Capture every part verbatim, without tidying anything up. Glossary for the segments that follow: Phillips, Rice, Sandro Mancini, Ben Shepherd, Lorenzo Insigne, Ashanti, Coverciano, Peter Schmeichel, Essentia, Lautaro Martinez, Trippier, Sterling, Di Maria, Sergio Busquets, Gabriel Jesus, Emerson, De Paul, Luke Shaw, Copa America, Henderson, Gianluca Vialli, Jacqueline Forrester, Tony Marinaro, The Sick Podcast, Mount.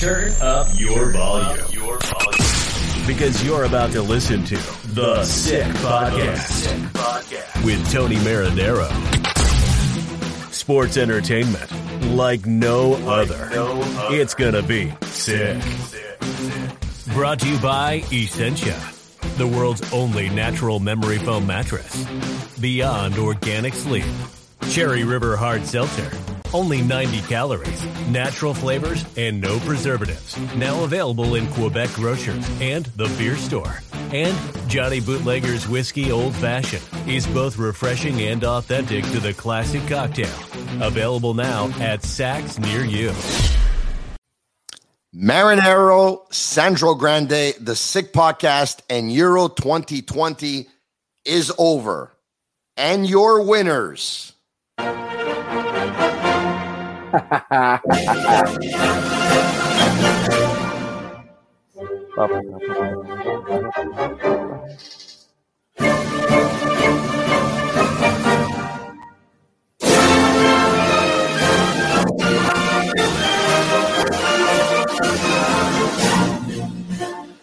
Turn up your volume. Because you're about to listen to The Sick Podcast with Tony Marinaro. Sports entertainment like no other. It's gonna be sick. Brought to you by Essentia, the world's only natural memory foam mattress. Beyond Organic Sleep. Cherry River Hard Seltzer. Only ninety calories, natural flavors, and no preservatives. Now available in Quebec grocers and the beer store. And Johnny Bootlegger's Whiskey Old Fashioned is both refreshing and authentic to the classic cocktail. Available now at Saks near you. Marinaro, Sandro Grande, The Sick Podcast, and Euro twenty twenty is over. And your winners...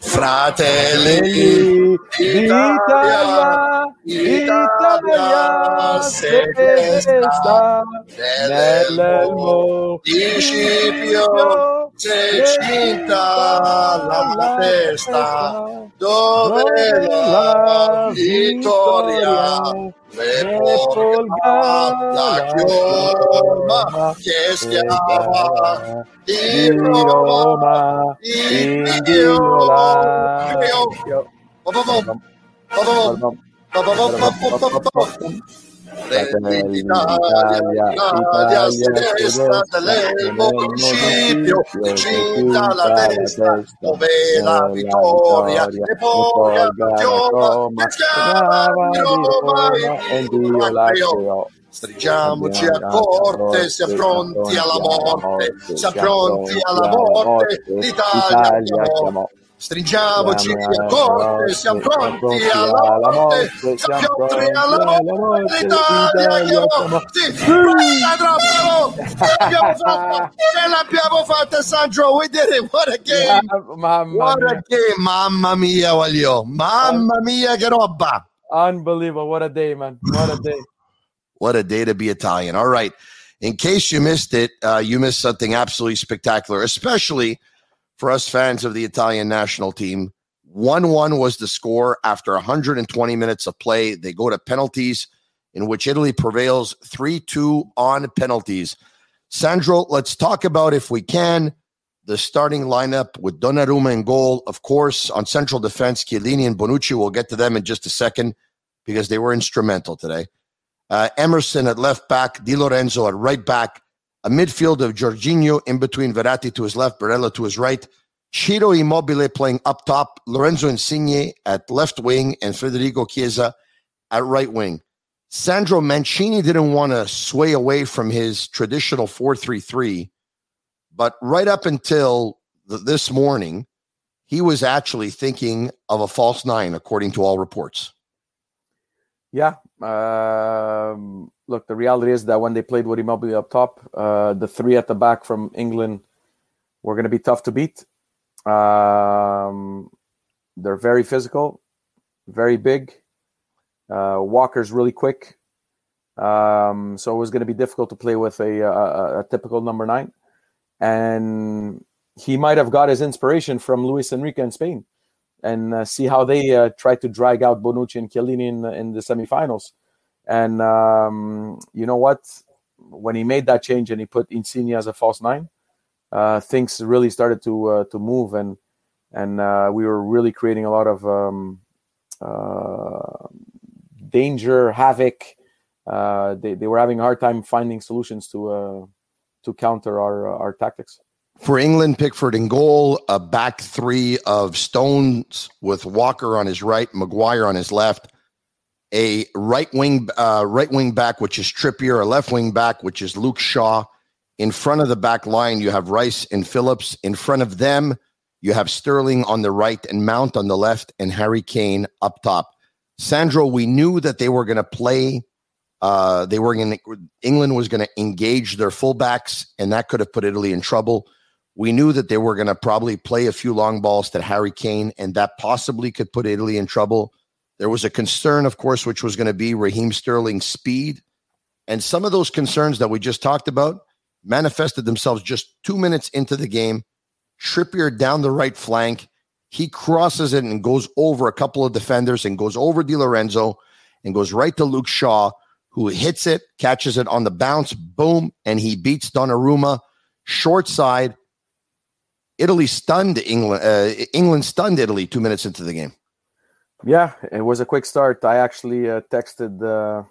Fratelli d'Italia, Italia se festa nell'elmo discipio, se cinta la testa dove la vittoria le porta la chioma che schiava di Roma in L'Italia si resta dell'elmo principio, cinta la testa dove la vittoria e poi la chioma pescava di Roma e Dio la creò. Stringiamoci a corte, siamo pronti alla morte, siamo pronti alla morte, l'Italia chiamò. Stringiamoci a corte, siamo pronti alla morte, siamo pronti alla morte, l'Italia chiamò, sì, l'abbiamo fatta, ce l'abbiamo fatta Sandro, we did it, what a game, what a game, mamma mia Waglio, mamma mia che roba. Unbelievable, what a day man, what a day. What a day to be Italian. All right, in case you missed it, uh, you missed something absolutely spectacular, especially for us fans of the Italian national team. One one was the score after one hundred twenty minutes of play. They go to penalties, in which Italy prevails three two on penalties. Sandro, let's talk about, if we can, the starting lineup with Donnarumma in goal. Of course, on central defense, Chiellini and Bonucci. We'll get to them in just a second because they were instrumental today. Uh, Emerson at left back, Di Lorenzo at right back. A midfield of Jorginho in between Verratti to his left, Barella to his right. Ciro Immobile playing up top. Lorenzo Insigne at left wing and Federico Chiesa at right wing. Sandro Mancini didn't want to sway away from his traditional four three three, but right up until the, this morning, he was actually thinking of a false nine, according to all reports. Yeah. Um... Look, the reality is that when they played with Immobile up top, uh, the three at the back from England were going to be tough to beat. Um, they're very physical, very big. Uh, Walker's really quick. Um, so it was going to be difficult to play with a, a, a typical number nine. And he might have got his inspiration from Luis Enrique in Spain and uh, see how they uh, tried to drag out Bonucci and Chiellini in, in the semifinals. And um, you know what? When he made that change and he put Insigne as a false nine, uh, things really started to uh, to move, and and uh, we were really creating a lot of um, uh, danger, havoc. Uh, they they were having a hard time finding solutions to uh, to counter our our tactics. For England, Pickford in goal, a back three of Stones with Walker on his right, Maguire on his left. A right wing, uh, right wing back, which is Trippier. A left wing back, which is Luke Shaw. In front of the back line, you have Rice and Phillips. In front of them, you have Sterling on the right and Mount on the left, and Harry Kane up top. Sandro, we knew that they were going to play. Uh, they were going. England was going to engage their fullbacks, and that could have put Italy in trouble. We knew that they were going to probably play a few long balls to Harry Kane, and that possibly could put Italy in trouble. There was a concern, of course, which was going to be Raheem Sterling's speed. And some of those concerns that we just talked about manifested themselves just two minutes into the game. Trippier down the right flank. He crosses it and goes over a couple of defenders and goes over Di Lorenzo and goes right to Luke Shaw, who hits it, catches it on the bounce, boom, and he beats Donnarumma short side. Italy stunned England. Uh, England stunned Italy two minutes into the game. Yeah, it was a quick start. I actually uh, texted uh,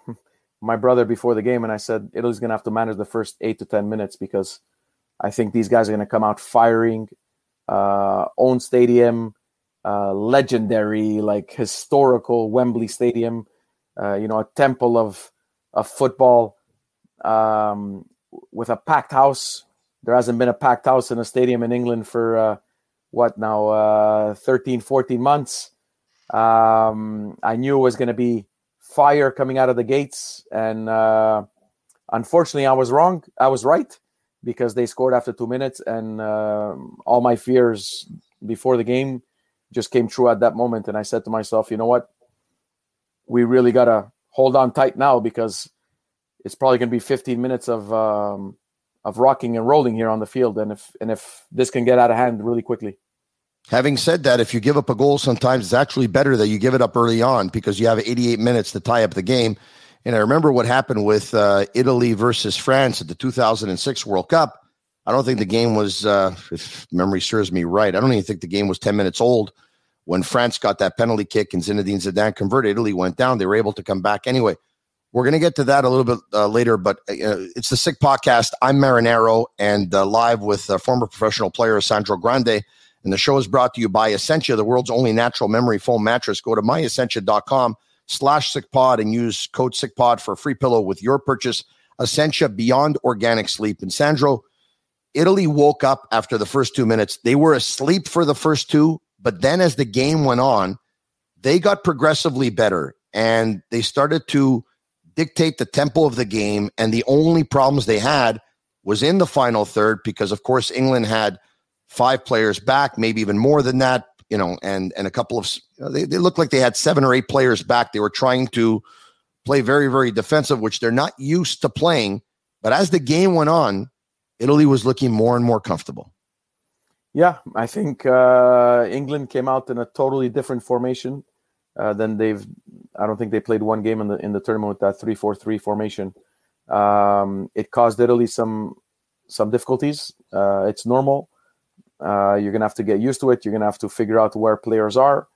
my brother before the game, and I said, Italy's going to have to manage the first eight to ten minutes because I think these guys are going to come out firing. Uh, own stadium, uh, legendary, like historical Wembley Stadium, uh, you know, a temple of, of football um, with a packed house. There hasn't been a packed house in a stadium in England for, uh, what now, uh, thirteen, fourteen months. Um, I knew it was going to be fire coming out of the gates. And uh, unfortunately, I was wrong. I was right. Because they scored after two minutes, and uh, all my fears before the game just came true at that moment. And I said to myself, you know what? We really got to hold on tight now because it's probably going to be fifteen minutes of um, of rocking and rolling here on the field. And if and if this can get out of hand really quickly. Having said that, if you give up a goal, sometimes it's actually better that you give it up early on because you have eighty-eight minutes to tie up the game. And I remember what happened with uh, Italy versus France at the two thousand six World Cup. I don't think the game was, uh, if memory serves me right, I don't even think the game was ten minutes old when France got that penalty kick and Zinedine Zidane converted. Italy went down. They were able to come back. Anyway, we're going to get to that a little bit uh, later, but uh, it's the Sick Podcast. I'm Marinaro, and uh, live with uh, former professional player Sandro Grande. And the show is brought to you by Essentia, the world's only natural memory foam mattress. Go to my essentia dot com. slash SickPod and use code SickPod for a free pillow with your purchase. Essentia, beyond organic sleep. And Sandro, Italy woke up after the first two minutes. They were asleep for the first two, but then as the game went on, they got progressively better and they started to dictate the tempo of the game. And the only problems they had was in the final third, because of course, England had five players back, maybe even more than that. You know, and and a couple of you know, they, they looked like they had seven or eight players back. They were trying to play very, very defensive, which they're not used to playing. But as the game went on, Italy was looking more and more comfortable. Yeah, I think uh, England came out in a totally different formation uh, than they've. I don't think they played one game in the in the tournament with that three four three formation. Um, it caused Italy some some difficulties. Uh, it's normal. Uh, you're going to have to get used to it. You're going to have to figure out where players are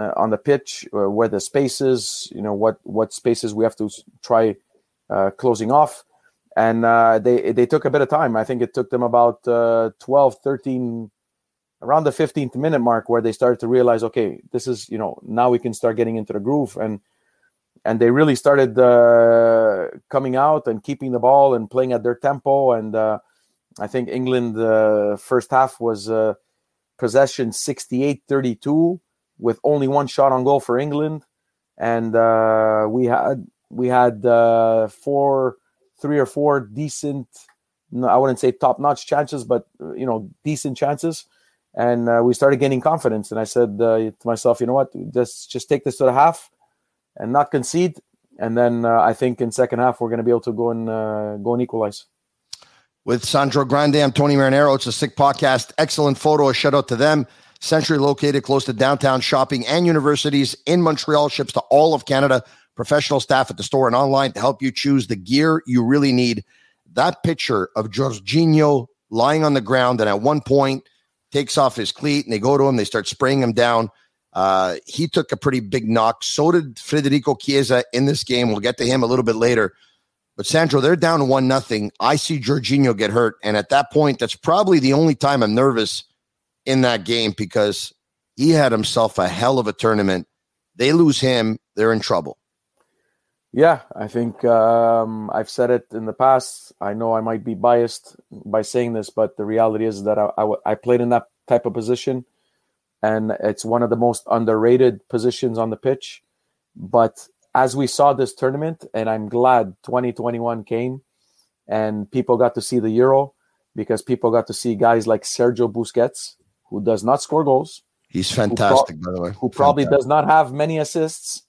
uh, on the pitch, uh, where the space is, you know, what, what spaces we have to try uh, closing off. And uh, they they took a bit of time. I think it took them about uh, twelve, thirteen, around the fifteenth minute mark where they started to realize, okay, this is, you know, now we can start getting into the groove. And and they really started uh, coming out and keeping the ball and playing at their tempo. And uh I think England uh, first half was uh, possession sixty-eight thirty-two with only one shot on goal for England, and uh, we had we had uh, four, three or four decent, no, I wouldn't say top-notch chances, but you know decent chances, and uh, we started gaining confidence. And I said uh, to myself, you know what, just just take this to the half and not concede, and then uh, I think in second half we're going to be able to go and uh, go and equalize. With Sandro Grande, I'm Tony Marinaro. It's a Sick Podcast. Excellent photo. A shout out to them. Century located close to downtown shopping and universities in Montreal. Ships to all of Canada. Professional staff at the store and online to help you choose the gear you really need. That picture of Jorginho lying on the ground and at one point takes off his cleat and they go to him. They start spraying him down. Uh, he took a pretty big knock. So did Federico Chiesa in this game. We'll get to him a little bit later. But, Sandro, they're down one nothing. I see Jorginho get hurt. And at that point, that's probably the only time I'm nervous in that game because he had himself a hell of a tournament. They lose him, they're in trouble. Yeah, I think um, I've said it in the past. I know I might be biased by saying this, but the reality is that I, I, I played in that type of position. And it's one of the most underrated positions on the pitch. But as we saw this tournament, and I'm glad twenty twenty-one came and people got to see the Euro because people got to see guys like Sergio Busquets, who does not score goals. He's fantastic, pro- by the way. Who probably fantastic. does not have many assists,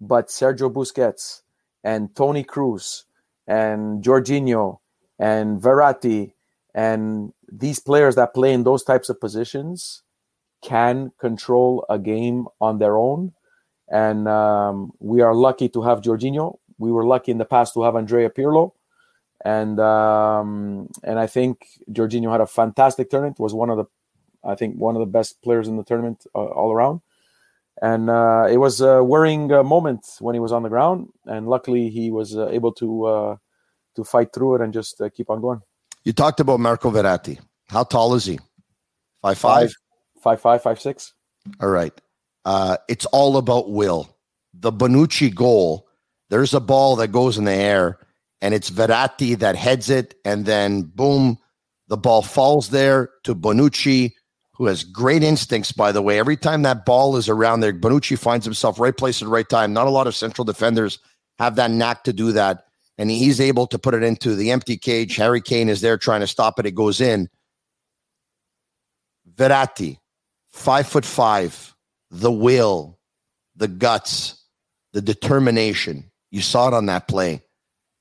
but Sergio Busquets and Toni Kroos and Jorginho and Verratti and these players that play in those types of positions can control a game on their own. And um, we are lucky to have Jorginho. We were lucky in the past to have Andrea Pirlo. And um, and I think Jorginho had a fantastic tournament, was one of the, I think, one of the best players in the tournament uh, all around. And uh, it was a worrying uh, moment when he was on the ground. And luckily, he was uh, able to uh, to fight through it and just uh, keep on going. You talked about Marco Verratti. How tall is he? Five, five, five, five, five, six. All right. Uh, it's all about will. The Bonucci goal, there's a ball that goes in the air, and it's Verratti that heads it, and then boom, the ball falls there to Bonucci, who has great instincts, by the way. Every time that ball is around there, Bonucci finds himself right place at the right time. Not a lot of central defenders have that knack to do that. And he's able to put it into the empty cage. Harry Kane is there trying to stop it. It goes in. Verratti, five foot five, the will, the guts, the determination. You saw it on that play.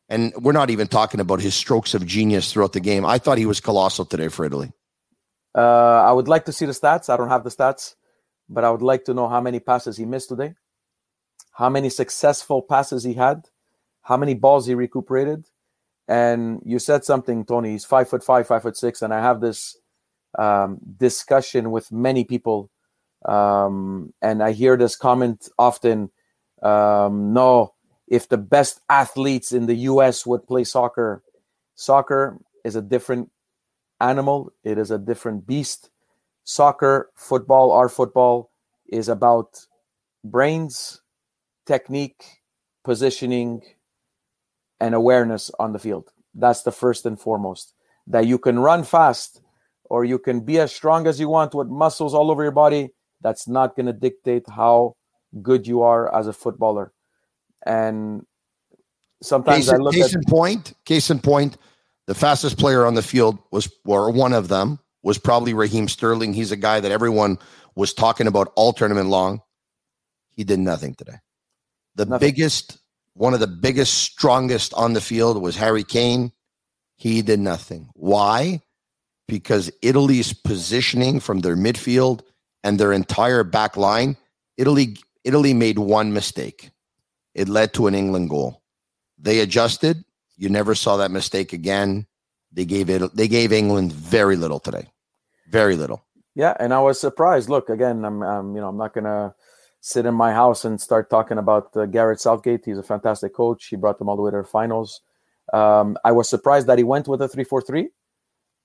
And we're not even talking about his strokes of genius throughout the game. I thought he was colossal today for Italy. Uh, I would like to see the stats. I don't have the stats, but I would like to know how many passes he missed today, how many successful passes he had, how many balls he recuperated. And you said something, Tony. He's five foot five, five foot six. And I have this um, discussion with many people. Um, and I hear this comment often, um, no, if the best athletes in the U S would play soccer, soccer is a different animal. It is a different beast. Soccer, football, our football is about brains, technique, positioning, and awareness on the field. That's the first and foremost. That you can run fast or you can be as strong as you want with muscles all over your body. That's not going to dictate how good you are as a footballer. And sometimes case, I look case at... Case in point, case in point, the fastest player on the field was, or one of them, was probably Raheem Sterling. He's a guy that everyone was talking about all tournament long. He did nothing today. The nothing. biggest... One of the biggest, strongest on the field was Harry Kane. He did nothing. Why? Because Italy's positioning from their midfield and their entire back line, Italy, Italy made one mistake. It led to an England goal. They adjusted. You never saw that mistake again. They gave it. They gave England very little today. Very little. Yeah, and I was surprised. Look, again, I'm, I'm you know, I'm not gonna sit in my house and start talking about uh, Gareth Southgate. He's a fantastic coach. He brought them all the way to the finals. Um, I was surprised that he went with a three four three.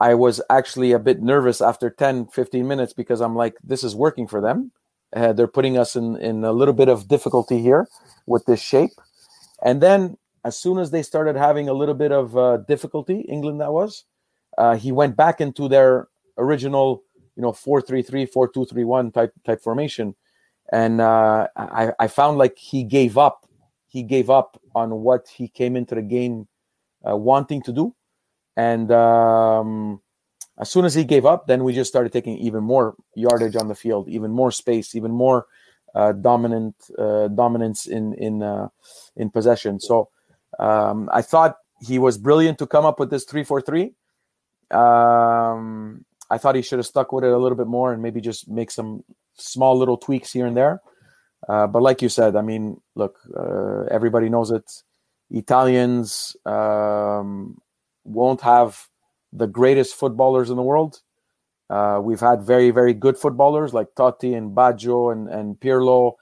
I was actually a bit nervous after ten, fifteen minutes because I'm like, this is working for them. Uh, they're putting us in, in a little bit of difficulty here with this shape. And then as soon as they started having a little bit of uh, difficulty, England that was, uh, he went back into their original, you know, four three three, four two three one type type formation. And uh, I, I found like he gave up. He gave up on what he came into the game uh, wanting to do. And um, as soon as he gave up, then we just started taking even more yardage on the field, even more space, even more uh, dominant uh, dominance in in uh, in possession. So um, I thought he was brilliant to come up with this three four three. Um, I thought he should have stuck with it a little bit more and maybe just make some small little tweaks here and there. Uh, but like you said, I mean, look, uh, everybody knows it. Italians um, won't have the greatest footballers in the world. Uh, we've had very, very good footballers like Totti and Baggio and, and Pirlo.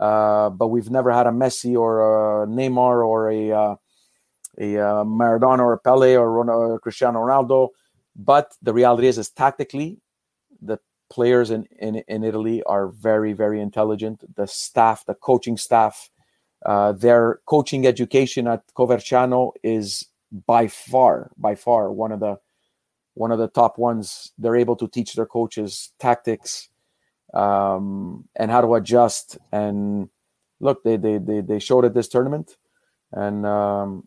Uh, but we've never had a Messi or a Neymar or a, uh, a uh, Maradona or a Pele or Ronaldo, Cristiano Ronaldo. But the reality is, is tactically, the players in, in, in Italy are very, very intelligent. The staff, the coaching staff, uh, their coaching education at Coverciano is by far, by far one of the one of the top ones. They're able to teach their coaches tactics um, and how to adjust. And look, they they they, they showed at this tournament, and um,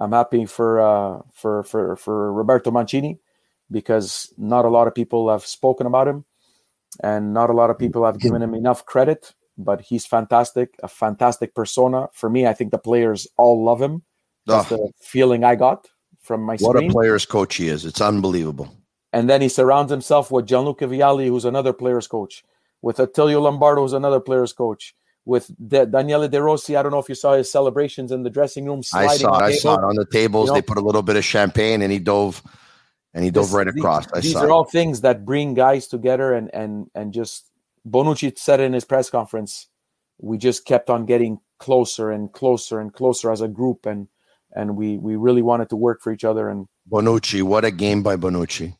I'm happy for uh, for for for Roberto Mancini. because not a lot of people have spoken about him and not a lot of people have given him enough credit, but he's fantastic, a fantastic persona. For me, I think the players all love him. That's oh. the feeling I got from my what screen. A player's coach he is. It's unbelievable. And then he surrounds himself with Gianluca Vialli, who's another player's coach, with Attilio Lombardo, who's another player's coach, with De- Daniele De Rossi. I don't know if you saw his celebrations in the dressing room. Sliding I saw it. I saw it on the tables. You know? They put a little bit of champagne, and he dove and he this, dove right across. These, I these saw are it. all things that bring guys together, and and and just Bonucci said in his press conference, we just kept on getting closer and closer and closer as a group, and and we we really wanted to work for each other. And Bonucci, what a game by Bonucci.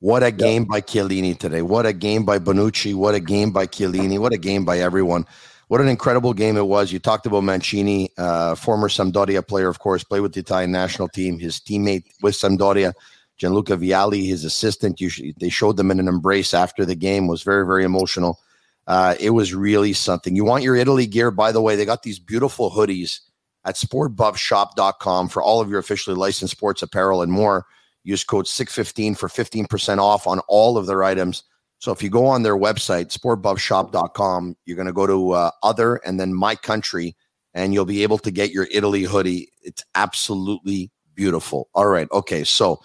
What a game yeah. by Chiellini today. What a game by Bonucci. What a game by Chiellini. What a game by everyone. What an incredible game it was. You talked about Mancini, uh, former Sampdoria player, of course, played with the Italian national team, his teammate with Sampdoria, Gianluca Vialli, his assistant. You sh- they showed them in an embrace after the game. It was very, very emotional. Uh, it was really something. You want your Italy gear, by the way, they got these beautiful hoodies at sport buff shop dot com for all of your officially licensed sports apparel and more. Use code six fifteen for fifteen percent off on all of their items. So if you go on their website, sport buff shop dot com, you're going to go to uh, Other and then My Country, and you'll be able to get your Italy hoodie. It's absolutely beautiful. All right. Okay. So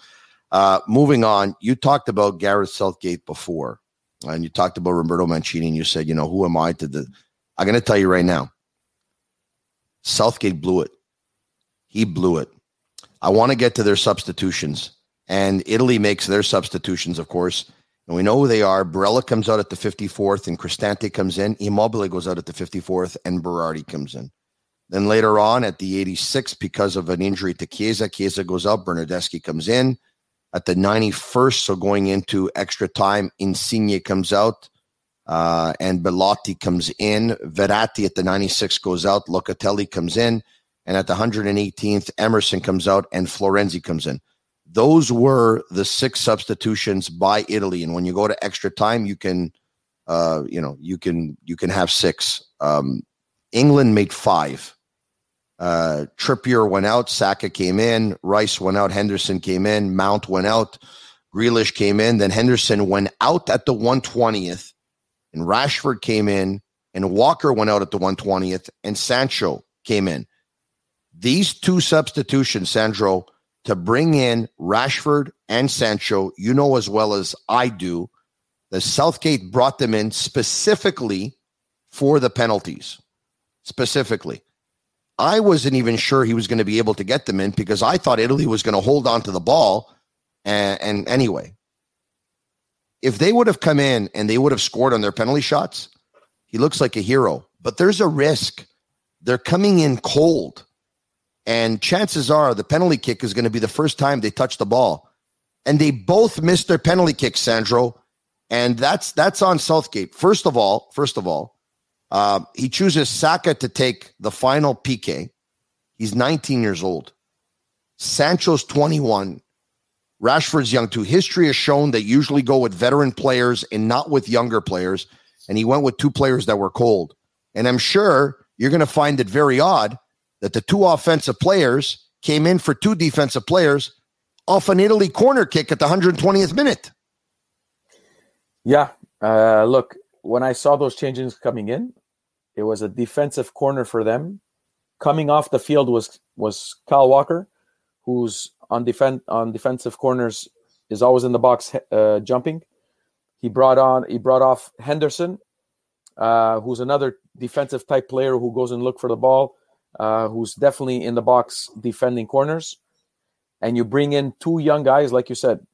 uh, moving on, you talked about Gareth Southgate before, and you talked about Roberto Mancini, and you said, you know, who am I to the – I'm going to tell you right now, Southgate blew it. He blew it. I want to get to their substitutions. And Italy makes their substitutions, of course. And we know who they are. Barella comes out at the fifty-fourth, and Cristante comes in. Immobile goes out at the fifty-fourth, and Verratti comes in. Then later on at the eighty-sixth, because of an injury to Chiesa, Chiesa goes out, Bernardeschi comes in. At the ninety-first, so going into extra time, Insigne comes out, uh, and Belotti comes in. Verratti at the ninety-sixth goes out, Locatelli comes in. And at the one hundred eighteenth, Emerson comes out, and Florenzi comes in. Those were the six substitutions by Italy, and when you go to extra time, you can, uh, you know, you can you can have six. Um, England made five. Uh, Trippier went out, Saka came in, Rice went out, Henderson came in, Mount went out, Grealish came in, then Henderson went out at the one hundred twentieth, and Rashford came in, and Walker went out at the one hundred twentieth, and Sancho came in. These two substitutions, Sandro, to bring in Rashford and Sancho, you know as well as I do, that Southgate brought them in specifically for the penalties. Specifically. I wasn't even sure he was going to be able to get them in because I thought Italy was going to hold on to the ball. And, and anyway, if they would have come in and they would have scored on their penalty shots, he looks like a hero. But there's a risk. They're coming in cold. And chances are the penalty kick is going to be the first time they touch the ball. And they both missed their penalty kick, Sandro. And that's that's on Southgate. First of all, first of all, uh, he chooses Saka to take the final P K. He's nineteen years old. Sancho's twenty-one. Rashford's young too. History has shown they usually go with veteran players and not with younger players. And he went with two players that were cold. And I'm sure you're going to find it very odd that the two offensive players came in for two defensive players off an Italy corner kick at the one hundred twentieth minute. Yeah. Uh, look, when I saw those changes coming in, it was a defensive corner for them. Coming off the field was was Kyle Walker, who's on, defen- on defensive corners is always in the box uh, jumping. He brought on, he brought off Henderson, uh, who's another defensive type player who goes and look for the ball. Uh, who's definitely in the box defending corners, and you bring in two young guys, like you said,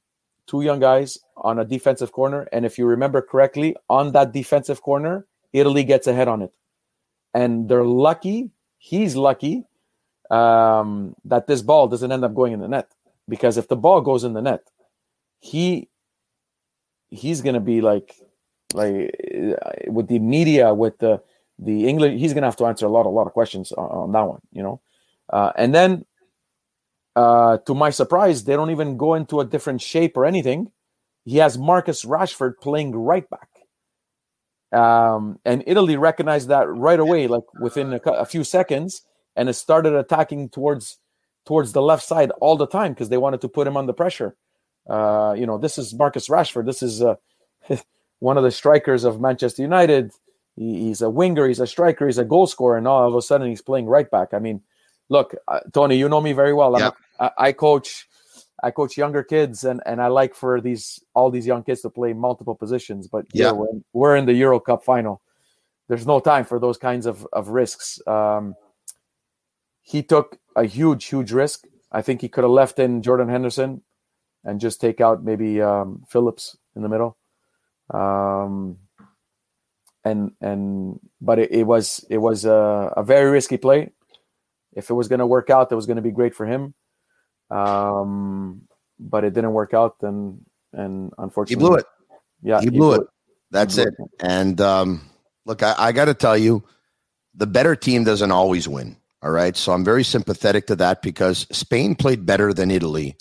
two young guys on a defensive corner, and if you remember correctly, on that defensive corner, Italy gets ahead on it. And they're lucky, he's lucky, um, that this ball doesn't end up going in the net, because if the ball goes in the net, he he's going to be like, like with the media, with the The England, he's going to have to answer a lot, a lot of questions on, on that one, you know. Uh, and then, uh, to my surprise, they don't even go into a different shape or anything. He has Marcus Rashford playing right back. Um, and Italy recognized that right away, like within a, a few seconds, and it started attacking towards towards the left side all the time because they wanted to put him under pressure. Uh, you know, this is Marcus Rashford. This is uh, one of the strikers of Manchester United. He, he's a winger. He's a striker. He's a goal scorer. And all of a sudden, he's playing right back. I mean, look, uh, Tony, you know me very well. Yeah. I, I coach I coach younger kids, and, and I like for these all these young kids to play multiple positions. But yeah, we're in, we're in the Euro Cup final. There's no time for those kinds of, of risks. Um, he took a huge, huge risk. I think he could have left in Jordan Henderson and just take out maybe um, Phillips in the middle. Um, and and but it, it was it was a, a very risky play. If it was going to work out, that was going to be great for him. Um, but it didn't work out, and and unfortunately, he blew it. Yeah, he, he blew, blew it. it. That's blew it. it. And um, look, I, I got to tell you, the better team doesn't always win. All right, so I'm very sympathetic to that, because Spain played better than Italy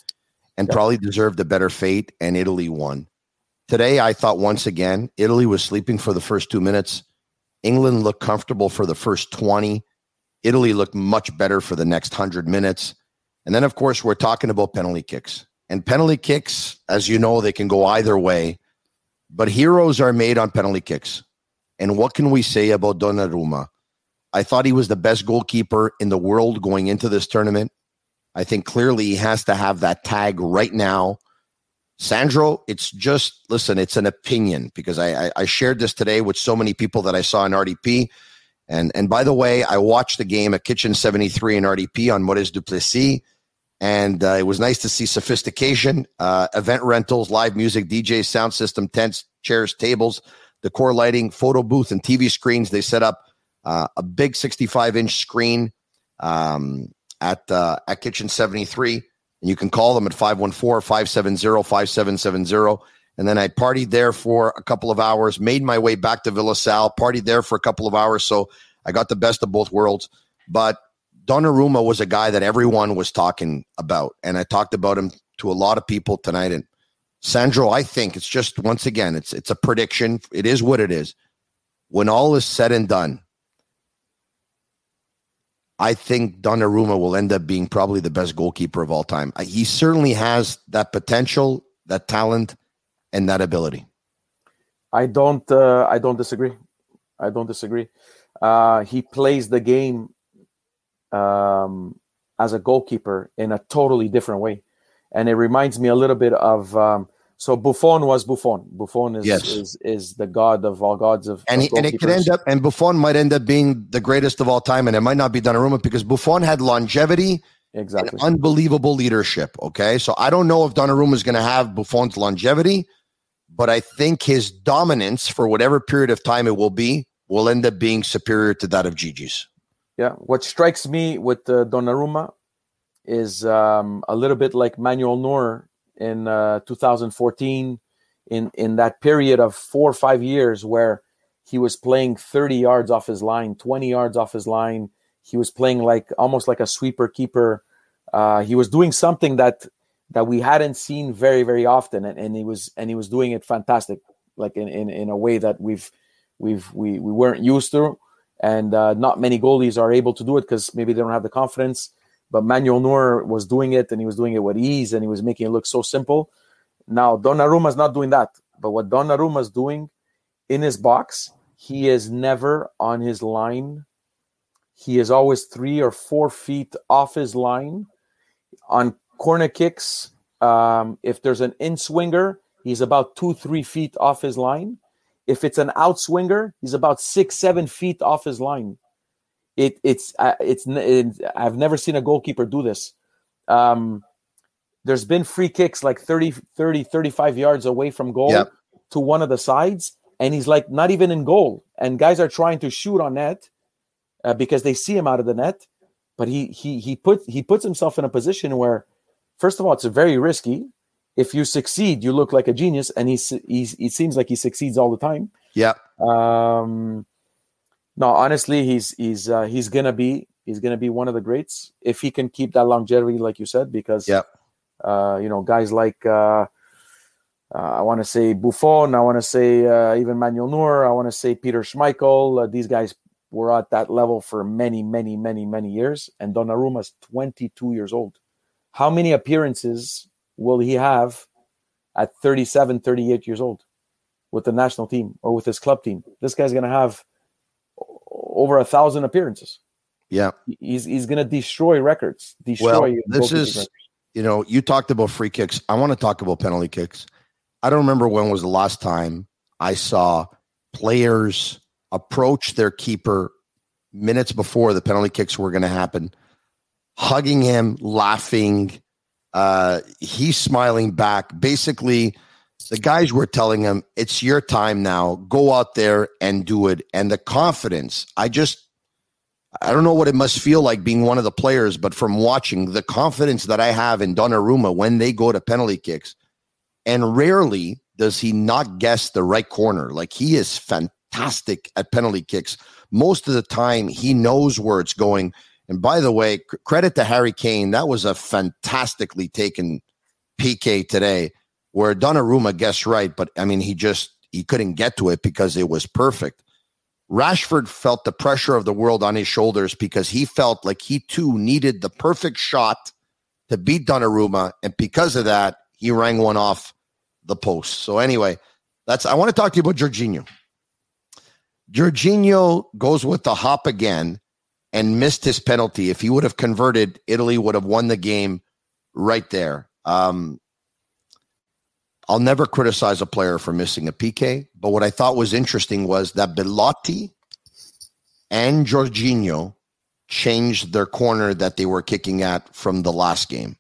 and yeah. probably deserved a better fate, and Italy won. Today, I thought once again, Italy was sleeping for the first two minutes. England looked comfortable for the first twenty. Italy looked much better for the next one hundred minutes. And then, of course, we're talking about penalty kicks. And penalty kicks, as you know, they can go either way. But heroes are made on penalty kicks. And what can we say about Donnarumma? I thought he was the best goalkeeper in the world going into this tournament. I think clearly he has to have that tag right now. Sandro, it's just, listen, it's an opinion, because I, I, I shared this today with so many people that I saw in R D P. And and by the way, I watched the game at Kitchen seventy-three in R D P on Maurice Duplessis. And uh, it was nice to see sophistication, uh, event rentals, live music, D J, sound system, tents, chairs, tables, decor lighting, photo booth, and T V screens. They set up Uh, a big sixty-five inch screen um, at uh, at Kitchen seventy-three, and you can call them at five one four, five seven zero, five seven seven zero. And then I partied there for a couple of hours, made my way back to Villa Sal, partied there for a couple of hours, so I got the best of both worlds. But Donnarumma was a guy that everyone was talking about, and I talked about him to a lot of people tonight. And Sandro, I think it's just, once again, it's it's a prediction. It is what it is. When all is said and done, I think Donnarumma will end up being probably the best goalkeeper of all time. He certainly has that potential, that talent, and that ability. I don't. Uh, I don't disagree. I don't disagree. Uh, he plays the game um, as a goalkeeper in a totally different way, and it reminds me a little bit of. Um, so Buffon was Buffon. Buffon is, yes. is is the god of all gods of and he, and it could end up and Buffon might end up being the greatest of all time, and it might not be Donnarumma, because Buffon had longevity, exactly, and unbelievable leadership. Okay, so I don't know if Donnarumma is going to have Buffon's longevity, but I think his dominance for whatever period of time it will be will end up being superior to that of Gigi's. Yeah, what strikes me with uh, Donnarumma is um, a little bit like Manuel Neuer. In uh, two thousand fourteen, in, in that period of four or five years where he was playing thirty yards off his line, twenty yards off his line, he was playing like almost like a sweeper keeper. Uh, he was doing something that that we hadn't seen very very often, and, and he was and he was doing it fantastic, like in, in, in a way that we've we've we, we weren't used to, and uh, not many goalies are able to do it because maybe they don't have the confidence. But Manuel Neuer was doing it, and he was doing it with ease, and he was making it look so simple. Now, Donnarumma's not doing that. But what Donnarumma's doing in his box, he is never on his line. He is always three or four feet off his line. On corner kicks, um, if there's an in-swinger, he's about two, three feet off his line. If it's an out-swinger, he's about six, seven feet off his line. It it's uh, it's it, I've never seen a goalkeeper do this. Um, there's been free kicks like thirty, thirty, thirty-five yards away from goal, yep, to one of the sides, and he's like not even in goal. And guys are trying to shoot on net uh, because they see him out of the net, but he he he put he puts himself in a position where, first of all, it's very risky. If you succeed, you look like a genius, and he he seems like he succeeds all the time. Yeah. Um, No, honestly, he's he's uh, he's gonna be he's gonna be one of the greats if he can keep that longevity, like you said. Because yep. uh, you know, guys like uh, uh, I want to say Buffon, I want to say uh, even Manuel Neuer, I want to say Peter Schmeichel. Uh, these guys were at that level for many, many, many, many years. And Donnarumma's twenty-two years old. How many appearances will he have at thirty-seven, thirty-eight years old with the national team or with his club team. This guy's going to have over a thousand appearances. Yeah. He's he's going to destroy records. Destroy. Well, this is, records. You know, you talked about free kicks. I want to talk about penalty kicks. I don't remember when was the last time I saw players approach their keeper minutes before the penalty kicks were going to happen, hugging him, laughing. Uh, he's smiling back. Basically, the guys were telling him, it's your time now. Go out there and do it. And the confidence, I just, I don't know what it must feel like being one of the players, but from watching the confidence that I have in Donnarumma when they go to penalty kicks, and rarely does he not guess the right corner. Like, he is fantastic at penalty kicks. Most of the time, he knows where it's going. And by the way, credit to Harry Kane. That was a fantastically taken P K today where Donnarumma guessed right. But, I mean, he just he couldn't get to it because it was perfect. Rashford felt the pressure of the world on his shoulders because he felt like he, too, needed the perfect shot to beat Donnarumma. And because of that, he rang one off the post. So anyway, that's I want to talk to you about Jorginho. Jorginho goes with the hop again and missed his penalty. If he would have converted, Italy would have won the game right there. Um, I'll never criticize a player for missing a P K, but what I thought was interesting was that Belotti and Jorginho changed their corner that they were kicking at from the last game.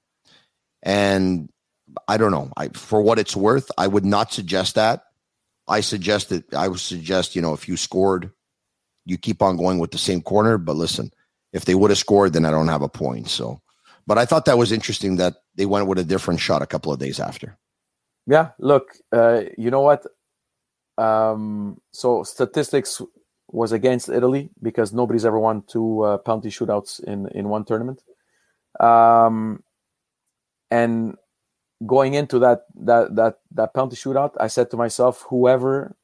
And I don't know, I, for what it's worth, I would not suggest that. I suggest that I would suggest, you know, if you scored, you keep on going with the same corner. But listen, if they would have scored, then I don't have a point. So, but I thought that was interesting that they went with a different shot a couple of days after. Yeah, look, uh, you know what? Um, so statistics was against Italy because nobody's ever won two uh, penalty shootouts in, in one tournament. Um, and going into that that that that penalty shootout, I said to myself, whoever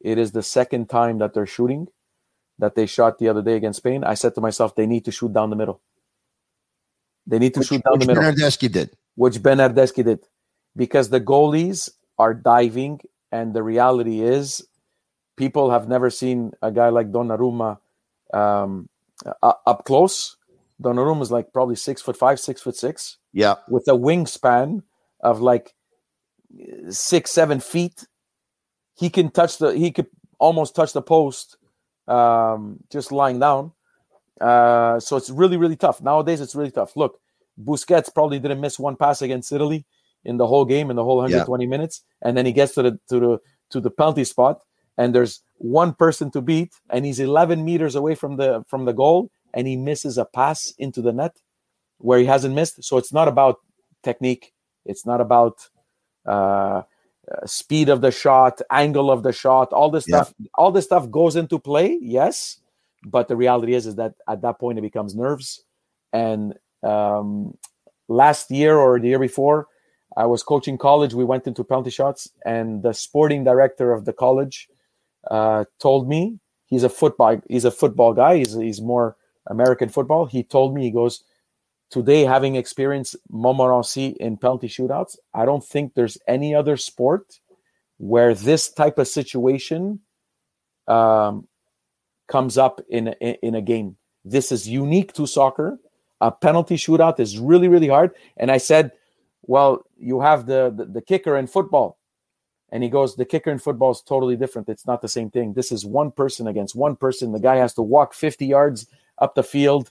it is the second time that they're shooting, that they shot the other day against Spain, I said to myself, they need to shoot down the middle. They need to which, shoot down the middle. Which Bernardeschi did. Which Bernardeschi did. Because the goalies are diving, and the reality is people have never seen a guy like Donnarumma um, up close. Donnarumma is like probably six foot five, six foot six. Yeah. With a wingspan of like six, seven feet. He can touch the, he could almost touch the post um, just lying down. Uh, so it's really, really tough. Nowadays, it's really tough. Look, Busquets probably didn't miss one pass against Italy in the whole game, in the whole one hundred twenty yeah. minutes. And then he gets to the, to the, to the penalty spot, and there's one person to beat, and he's eleven meters away from the, from the goal. And he misses a pass into the net where he hasn't missed. So it's not about technique. It's not about uh, speed of the shot, angle of the shot, all this yeah. stuff. All this stuff goes into play, yes. But the reality is, is that at that point, it becomes nerves. And um, last year or the year before, I was coaching college. We went into penalty shots. And the sporting director of the college uh, told me, he's a football, he's a football guy. He's, he's more American football. He told me, he goes, today, having experienced Montmorency in penalty shootouts, I don't think there's any other sport where this type of situation um, comes up in a, in a game. This is unique to soccer. A penalty shootout is really, really hard. And I said, well, you have the, the, the kicker in football. And he goes, the kicker in football is totally different. It's not the same thing. This is one person against one person. The guy has to walk fifty yards up the field.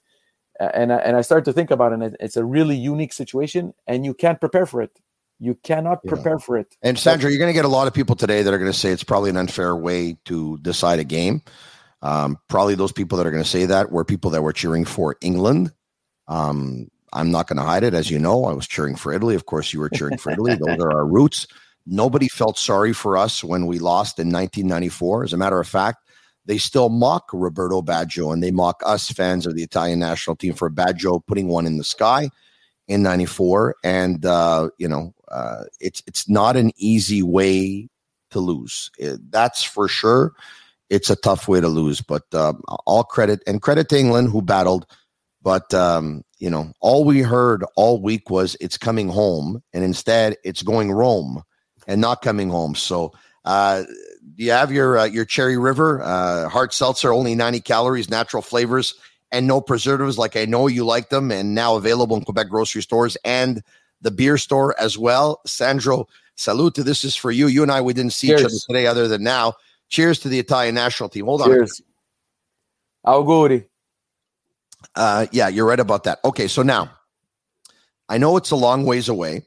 Uh, and, and I started to think about it, and it, it's a really unique situation, and you can't prepare for it. You cannot prepare yeah. for it. And Sandro, you're going to get a lot of people today that are going to say it's probably an unfair way to decide a game. Um, probably those people that are going to say that were people that were cheering for England. Um, I'm not going to hide it. As you know, I was cheering for Italy. Of course, you were cheering for Italy. Those are our roots. Nobody felt sorry for us when we lost in nineteen ninety-four. As a matter of fact, they still mock Roberto Baggio, and they mock us fans of the Italian national team for Baggio putting one in the sky in ninety-four. And, uh, you know, uh, it's it's not an easy way to lose. It, that's for sure. It's a tough way to lose. But uh, all credit, and credit to England who battled. But, um, you know, all we heard all week was it's coming home. And instead, it's going Rome. and not coming home. So uh, you have your uh, your Cherry River uh, hard seltzer, only ninety calories, natural flavors, and no preservatives. Like I know you like them, and now available in Quebec grocery stores and the beer store as well. Sandro, salute. This is for you. You and I, we didn't see Cheers. each other today other than now. Cheers to the Italian national team. Hold Cheers. on. Auguri. Uh, yeah, you're right about that. Okay, so now, I know it's a long ways away.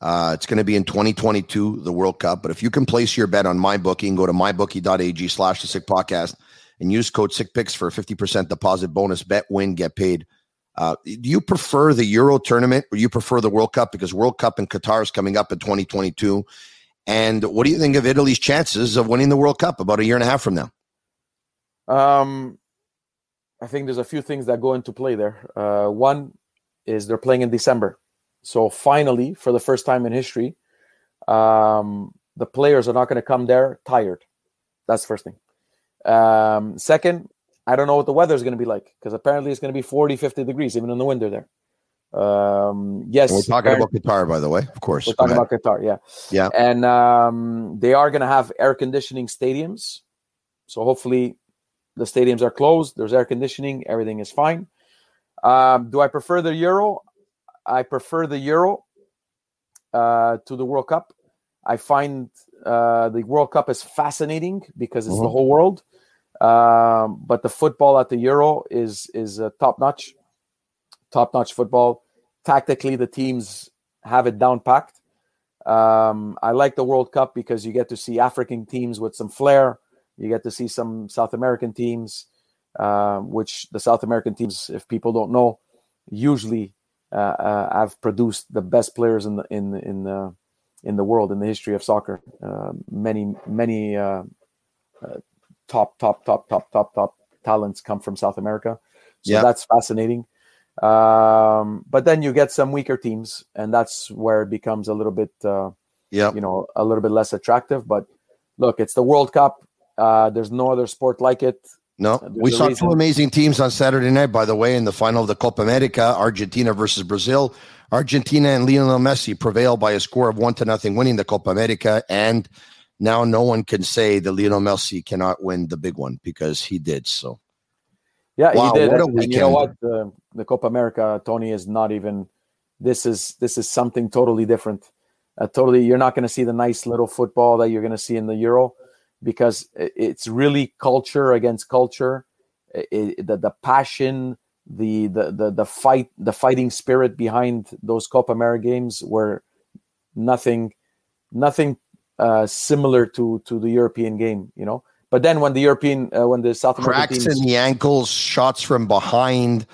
Uh, it's going to be in twenty twenty-two, the World Cup. But if you can place your bet on MyBookie and go to mybookie.ag slash the sick podcast and use code SickPicks for a fifty percent deposit bonus, bet, win, get paid. Uh, do you prefer the Euro tournament or you prefer the World Cup? Because World Cup in Qatar is coming up in twenty twenty-two. And what do you think of Italy's chances of winning the World Cup about a year and a half from now? Um, I think there's a few things that go into play there. Uh, one is they're playing in December. So finally, for the first time in history, um, the players are not going to come there tired. That's the first thing. Um, second, I don't know what the weather is going to be like, because apparently it's going to be forty, fifty degrees, even in the winter there. Um, yes. And we're talking about Qatar, by the way, of course. We're talking about Qatar, yeah. Yeah. And um, they are going to have air conditioning stadiums. So hopefully the stadiums are closed. There's air conditioning. Everything is fine. Um, do I prefer the Euro? I prefer the Euro uh, to the World Cup. I find uh, the World Cup is fascinating because it's mm-hmm. the whole world. Um, but the football at the Euro is is uh, top-notch, top-notch football. Tactically, the teams have it down-packed. Um, I like the World Cup because you get to see African teams with some flair. You get to see some South American teams, uh, which the South American teams, if people don't know, usually uh, uh, have produced the best players in the in in the in the world in the history of soccer. Uh, many many. Uh, uh, Top, top, top, top, top, top talents come from South America. So yeah. That's fascinating. Um, but then you get some weaker teams, and that's where it becomes a little bit, uh, yeah. you know, a little bit less attractive. But look, it's the World Cup. Uh, there's no other sport like it. No, there's we saw reason. two amazing teams on Saturday night, by the way, in the final of the Copa America, Argentina versus Brazil. Argentina and Lionel Messi prevailed by a score of one to nothing, winning the Copa America. And now no one can say that Lionel Messi cannot win the big one, because he did. So, yeah, wow, he did. What a weekend. You know what? The, the Copa America, Tony, is not even. This is this is something totally different. Uh, totally, you're not going to see the nice little football that you're going to see in the Euro, because it's really culture against culture. It, it, the the passion, the, the the the fight, the fighting spirit behind those Copa America games were nothing, nothing. Uh, similar to, to the European game, you know. But then when the European, uh, when the South American cracks teams, in the ankles, shots from behind,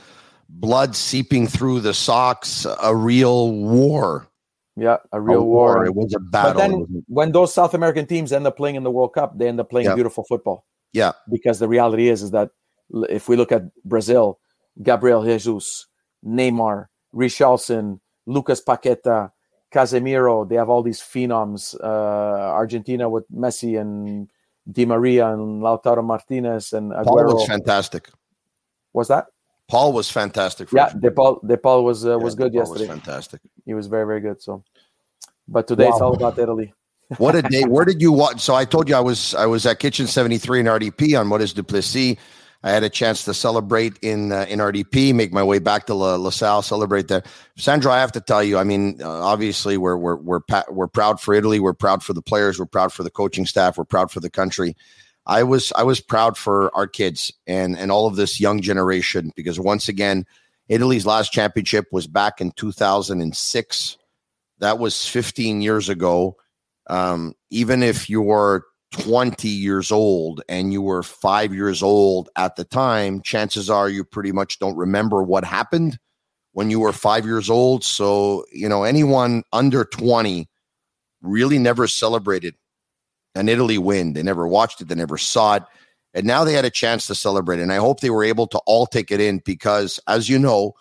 blood seeping through the socks, a real war. Yeah, a real a war. war. It was a battle. But then when those South American teams end up playing in the World Cup, they end up playing yeah. beautiful football. Yeah. Because the reality is, is that if we look at Brazil, Gabriel Jesus, Neymar, Richarlison, Lucas Paqueta, Casemiro, they have all these phenoms. Uh, Argentina with Messi and Di Maria and Lautaro Martinez and Aguero. Paul was fantastic. Was that? Paul was fantastic. For yeah, De Paul, De Paul was uh, yeah, was good yesterday. Was fantastic. He was very, very good. So, but today wow. it's all about Italy. What a day! Where did you watch? So I told you I was I was at Kitchen seventy-three in R D P on what is Duplessis. I had a chance to celebrate in uh, in R D P, make my way back to La, La Salle, celebrate there. Sandro, I have to tell you, I mean, uh, obviously we're we're we're pa- we're proud for Italy, we're proud for the players, we're proud for the coaching staff, we're proud for the country. I was I was proud for our kids and and all of this young generation, because once again, Italy's last championship was back in two thousand six. That was fifteen years ago. Um, even if you're twenty years old and you were five years old at the time, chances are you pretty much don't remember what happened when you were five years old. So, you know, anyone under twenty really never celebrated an Italy win. They never watched it. They never saw it. And now they had a chance to celebrate. And I hope they were able to all take it in, because as you know,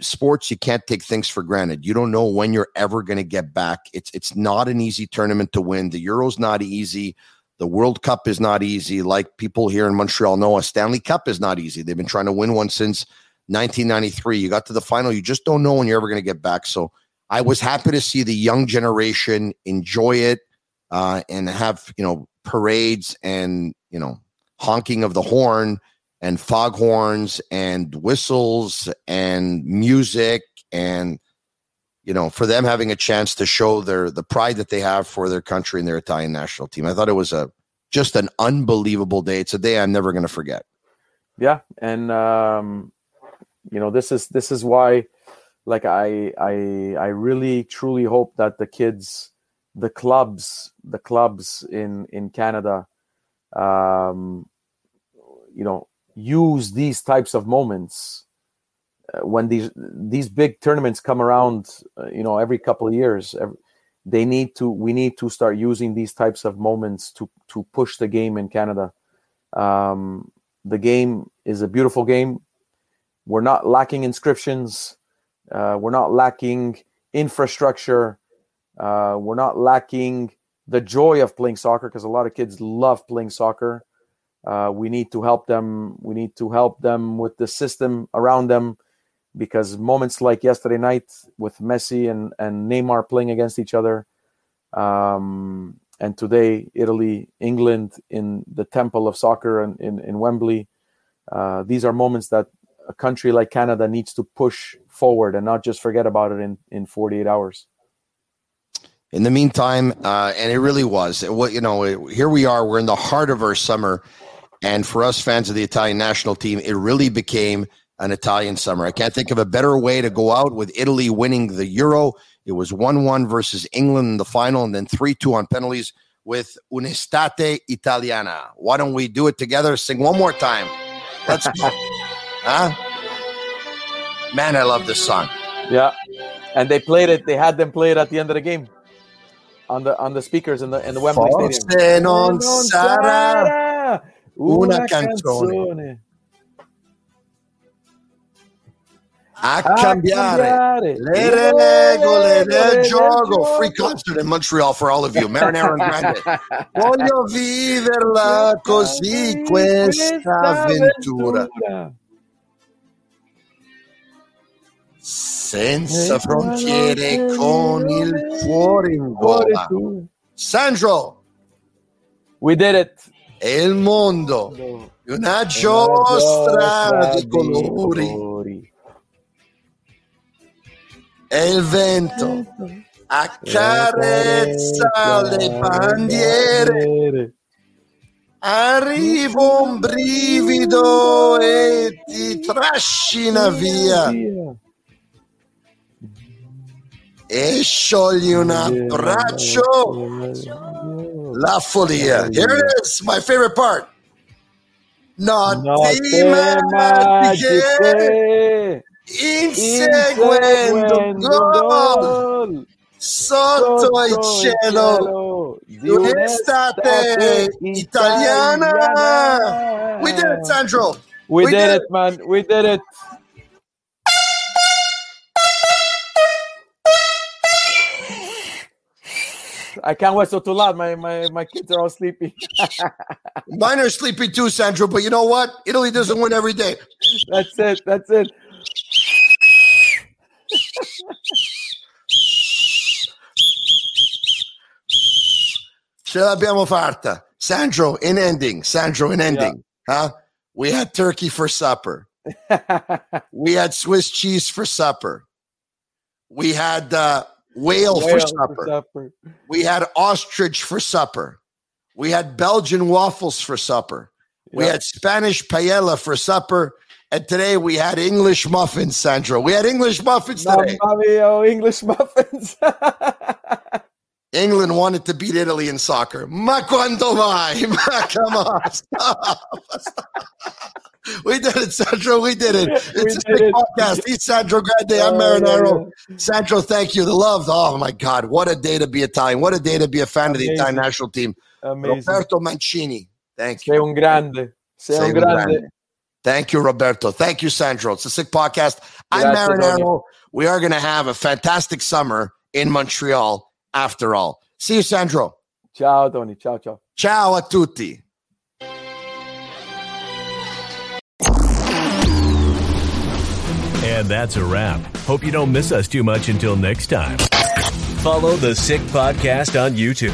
sports, you can't take things for granted. You don't know when you're ever going to get back. It's it's not an easy tournament to win. The Euro's not easy. The World Cup is not easy. Like people here in Montreal know, a Stanley Cup is not easy. They've been trying to win one since nineteen ninety-three. You got to the final. You just don't know when you're ever going to get back. So I was happy to see the young generation enjoy it uh, and have, you know, parades and, you know, honking of the horn and foghorns and whistles and music and, you know, for them having a chance to show their the pride that they have for their country and their Italian national team. I thought it was a just an unbelievable day. It's a day I'm never going to forget. Yeah. And, um, you know, this is this is why, like, I I I really, truly hope that the kids, the clubs, the clubs in, in Canada, um, you know, use these types of moments uh, when these these big tournaments come around, uh, you know, every couple of years. Every, they need to, we need to start using these types of moments to, to push the game in Canada. Um, the game is a beautiful game. We're not lacking inscriptions. Uh, we're not lacking infrastructure. Uh, we're not lacking the joy of playing soccer, because a lot of kids love playing soccer. Uh, we need to help them. We need to help them with the system around them, because moments like yesterday night with Messi and, and Neymar playing against each other, um, and today, Italy, England in the temple of soccer in, in, in Wembley, uh, these are moments that a country like Canada needs to push forward and not just forget about it in, in forty-eight hours. In the meantime, uh, and it really was, what you know, it, here we are, we're in the heart of our summer. And for us fans of the Italian national team, it really became an Italian summer. I can't think of a better way to go out, with Italy winning the Euro. It was one one versus England in the final, and then three two on penalties with Un'estate Italiana. Why don't we do it together? Sing one more time. Let's go. Huh? Man, I love this song. Yeah. And they played it. They had them play it at the end of the game on the on the speakers in the in the Wembley Forse Stadium. Non sarà una canzone a cambiare le regole del gioco. Free concert in Montreal for all of you. Marinaro and Grande. Voglio viverla così questa avventura. Senza frontiere con il cuore in gola. Sandro, we did it. E il mondo è una giostra di colori. E il vento accarezza le bandiere. Arriva un brivido e ti trascina via. E sciogli un abbraccio, la follia. Here it is, my favorite part. Notte magiche, inseguendo gol sotto il cielo di un'estate italiana. We did it, Sandro. We, we did, did it, it, man. We did it. I can't whistle too loud. My my my kids are all sleepy. Mine are sleepy too, Sandro. But you know what? Italy doesn't win every day. That's it. That's it. Ce l'abbiamo fatta. Sandro in ending. Sandro in ending. Yeah. Huh? We had turkey for supper. We had Swiss cheese for supper. We had... Uh, Whale, Whale for, supper. for supper. We had ostrich for supper. We had Belgian waffles for supper. Yep. We had Spanish paella for supper. And today we had English muffins, Sandro. We had English muffins today. No, mommy, oh, English muffins. England wanted to beat Italy in soccer. Ma quando mai? Ma, come on, stop. Stop. We did it, Sandro. We did it. It's a big podcast. He's Sandro Grande. I'm Marinaro. Sandro, thank you. The love. Oh, my God. What a day to be Italian. What a day to be a fan Amazing. of the Italian national team. Amazing. Roberto Mancini. Thank you. Sei un grande. Sei, Sei un grande. grande. Thank you, Roberto. Thank you, Sandro. It's a sick podcast. I'm Grazie, Marinaro. Tony. We are going to have a fantastic summer in Montreal. After all. See you, Sandro. Ciao, Tony. Ciao, ciao. Ciao a tutti. And that's a wrap. Hope you don't miss us too much until next time. Follow The Sick Podcast on YouTube,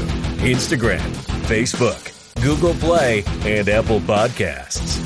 Instagram, Facebook, Google Play, and Apple Podcasts.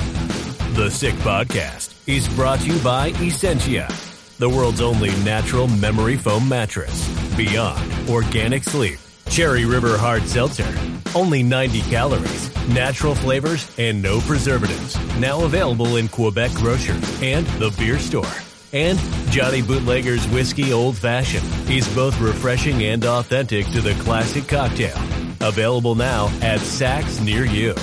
The Sick Podcast is brought to you by Essentia, the world's only natural memory foam mattress. Beyond Organic Sleep, Cherry River Hard Seltzer, only ninety calories, natural flavors, and no preservatives. Now available in Quebec grocers and the beer store. And Johnny Bootlegger's Whiskey Old Fashioned is both refreshing and authentic to the classic cocktail. Available now at Saks near you.